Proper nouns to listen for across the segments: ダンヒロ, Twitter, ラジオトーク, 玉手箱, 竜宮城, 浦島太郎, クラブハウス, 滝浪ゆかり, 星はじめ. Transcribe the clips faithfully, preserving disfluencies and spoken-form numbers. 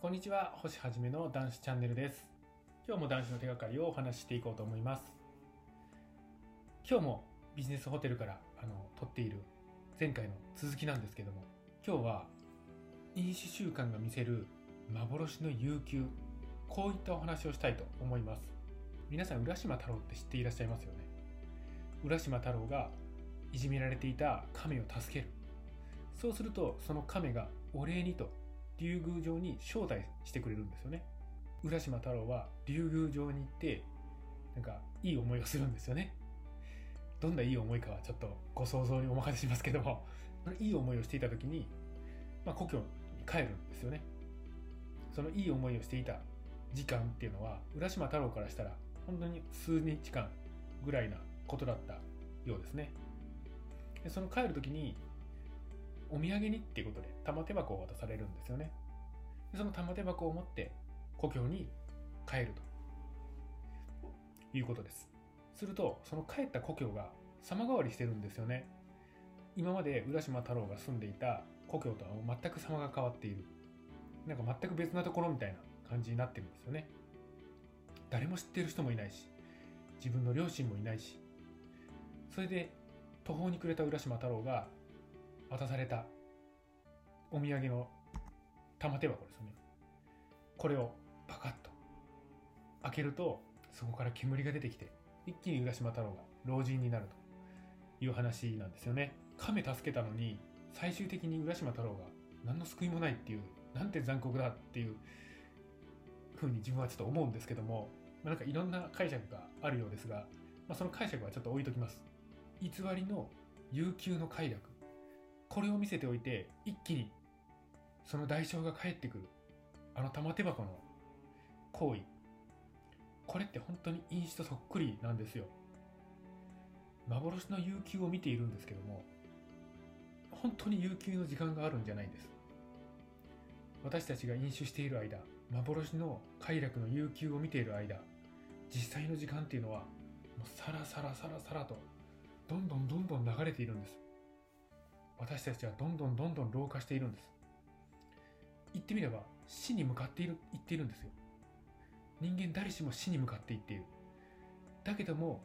こんにちは、星はじめの男子チャンネルです。今日も男子の手がかりをお話ししていこうと思います。今日もビジネスホテルからあの撮っている前回の続きなんですけども、今日は飲酒習慣が見せる幻の悠久、こういったお話をしたいと思います。皆さん、浦島太郎って知っていらっしゃいますよね。浦島太郎がいじめられていた亀を助ける。そうするとその亀がお礼にと竜宮城に招待してくれるんですよね。浦島太郎は竜宮城に行ってなんかいい思いをするんですよね。どんないい思いかはちょっとご想像にお任せしますけどもいい思いをしていた時に、まあ、故郷に帰るんですよね。そのいい思いをしていた時間っていうのは浦島太郎からしたら本当に数日間ぐらいなことだったようですね。でその帰る時にお土産にっていうことで玉手箱を渡されるんですよね。その玉手箱を持って故郷に帰るということです。するとその帰った故郷が様変わりしてるんですよね。今まで浦島太郎が住んでいた故郷とは全く様が変わっている。なんか全く別なところみたいな感じになってるんですよね。誰も知ってる人もいないし、自分の両親もいないし、それで途方に暮れた浦島太郎が渡されたお土産の玉手箱ですよね。これをパカッと開けるとそこから煙が出てきて一気に浦島太郎が老人になるという話なんですよね。亀助けたのに最終的に浦島太郎が何の救いもないっていう、なんて残酷だっていうふうに自分はちょっと思うんですけども、なんかいろんな解釈があるようですが、まあ、その解釈はちょっと置いときます。偽りの悠久の快楽、これを見せておいて一気にその代償が返ってくるあの玉手箱の行為、これって本当に飲酒とそっくりなんですよ。幻の悠久を見ているんですけども、本当に悠久の時間があるんじゃないんです。私たちが飲酒している間、幻の快楽の悠久を見ている間、実際の時間っていうのはもうサラサラサラサラとどんどんどんどん流れているんです。私たちはどんどんどんどん老化しているんです。言ってみれば死に向かっている、行っているんですよ。人間誰しも死に向かっていっている。だけども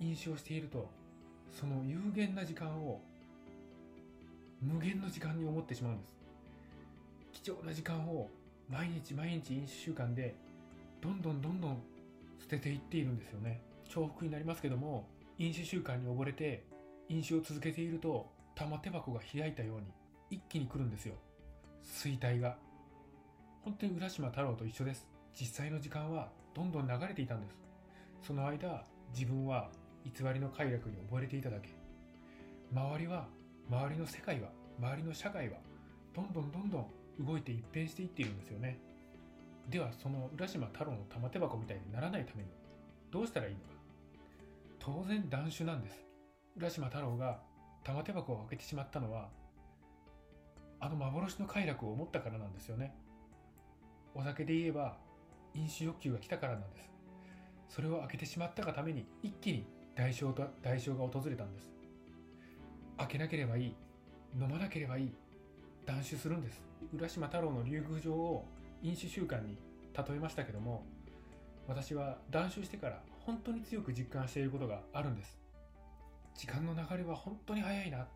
飲酒をしているとその有限な時間を無限の時間に思ってしまうんです。貴重な時間を毎日毎日飲酒習慣でどんどんどんどん捨てていっているんですよね。重複になりますけども、飲酒習慣に溺れて飲酒を続けていると玉手箱が開いたように一気に来るんですよ、衰退が。本当に浦島太郎と一緒です。実際の時間はどんどん流れていたんです。その間自分は偽りの快楽に溺れていただけ、周りは周りの世界は周りの社会はどんどんどんどん動いて一変していっているんですよね。ではその浦島太郎の玉手箱みたいにならないためにどうしたらいいのか。当然断酒なんです。浦島太郎が玉手箱を開けてしまったのはあの幻の快楽を思ったからなんですよね。お酒で言えば飲酒欲求が来たからなんです。それを開けてしまったがために一気に代償と代償が訪れたんです。開けなければいい、飲まなければいい、断酒するんです。浦島太郎の竜宮城を飲酒習慣に例えましたけども、私は断酒してから本当に強く実感していることがあるんです。時間の流れは本当に早いなっ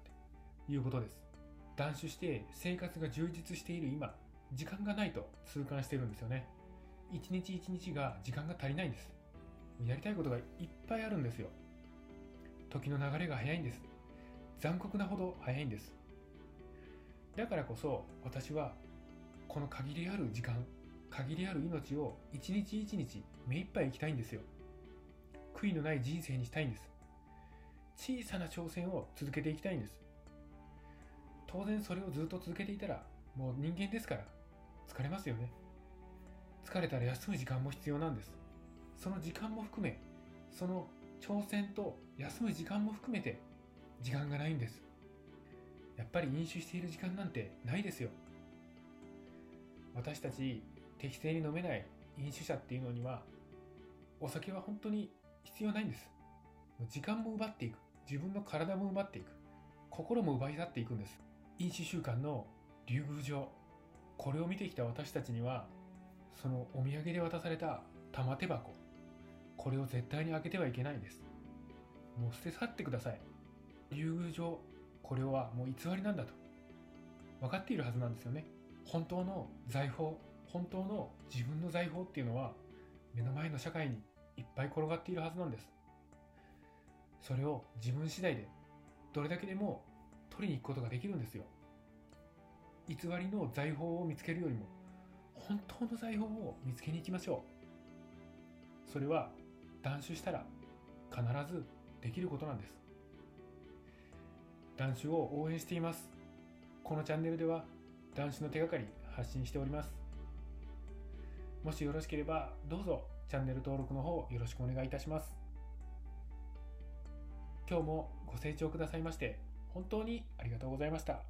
ていうことです。断酒して生活が充実している今、時間がないと痛感しているんですよね。一日一日が時間が足りないんです。やりたいことがいっぱいあるんですよ。時の流れが早いんです。残酷なほど早いんです。だからこそ私はこの限りある時間、限りある命を一日一日目いっぱい生きたいんですよ。悔いのない人生にしたいんです。小さな挑戦を続けていきたいんです。当然それをずっと続けていたらもう人間ですから疲れますよね。疲れたら休む時間も必要なんです。その時間も含め、その挑戦と休む時間も含めて時間がないんです。やっぱり飲酒している時間なんてないですよ。私たち適正に飲めない飲酒者っていうのにはお酒は本当に必要ないんです。時間も奪っていく、自分の体も奪っていく、心も奪い去っていくんです。飲酒習慣の竜宮城、これを見てきた私たちには、そのお土産で渡された玉手箱、これを絶対に開けてはいけないんです。もう捨て去ってください。優遇上、これはもう偽りなんだと分かっているはずなんですよね。本当の財宝、本当の自分の財宝っていうのは目の前の社会にいっぱい転がっているはずなんです。それを自分次第でどれだけでも取りに行くことができるんですよ。偽りの財宝を見つけるよりも本当の財宝を見つけに行きましょう。それは断酒したら必ずできることなんです。断酒を応援しています。このチャンネルでは断酒の手がかり発信しております。もしよろしければどうぞチャンネル登録の方よろしくお願いいたします。今日もご清聴くださいまして本当にありがとうございました。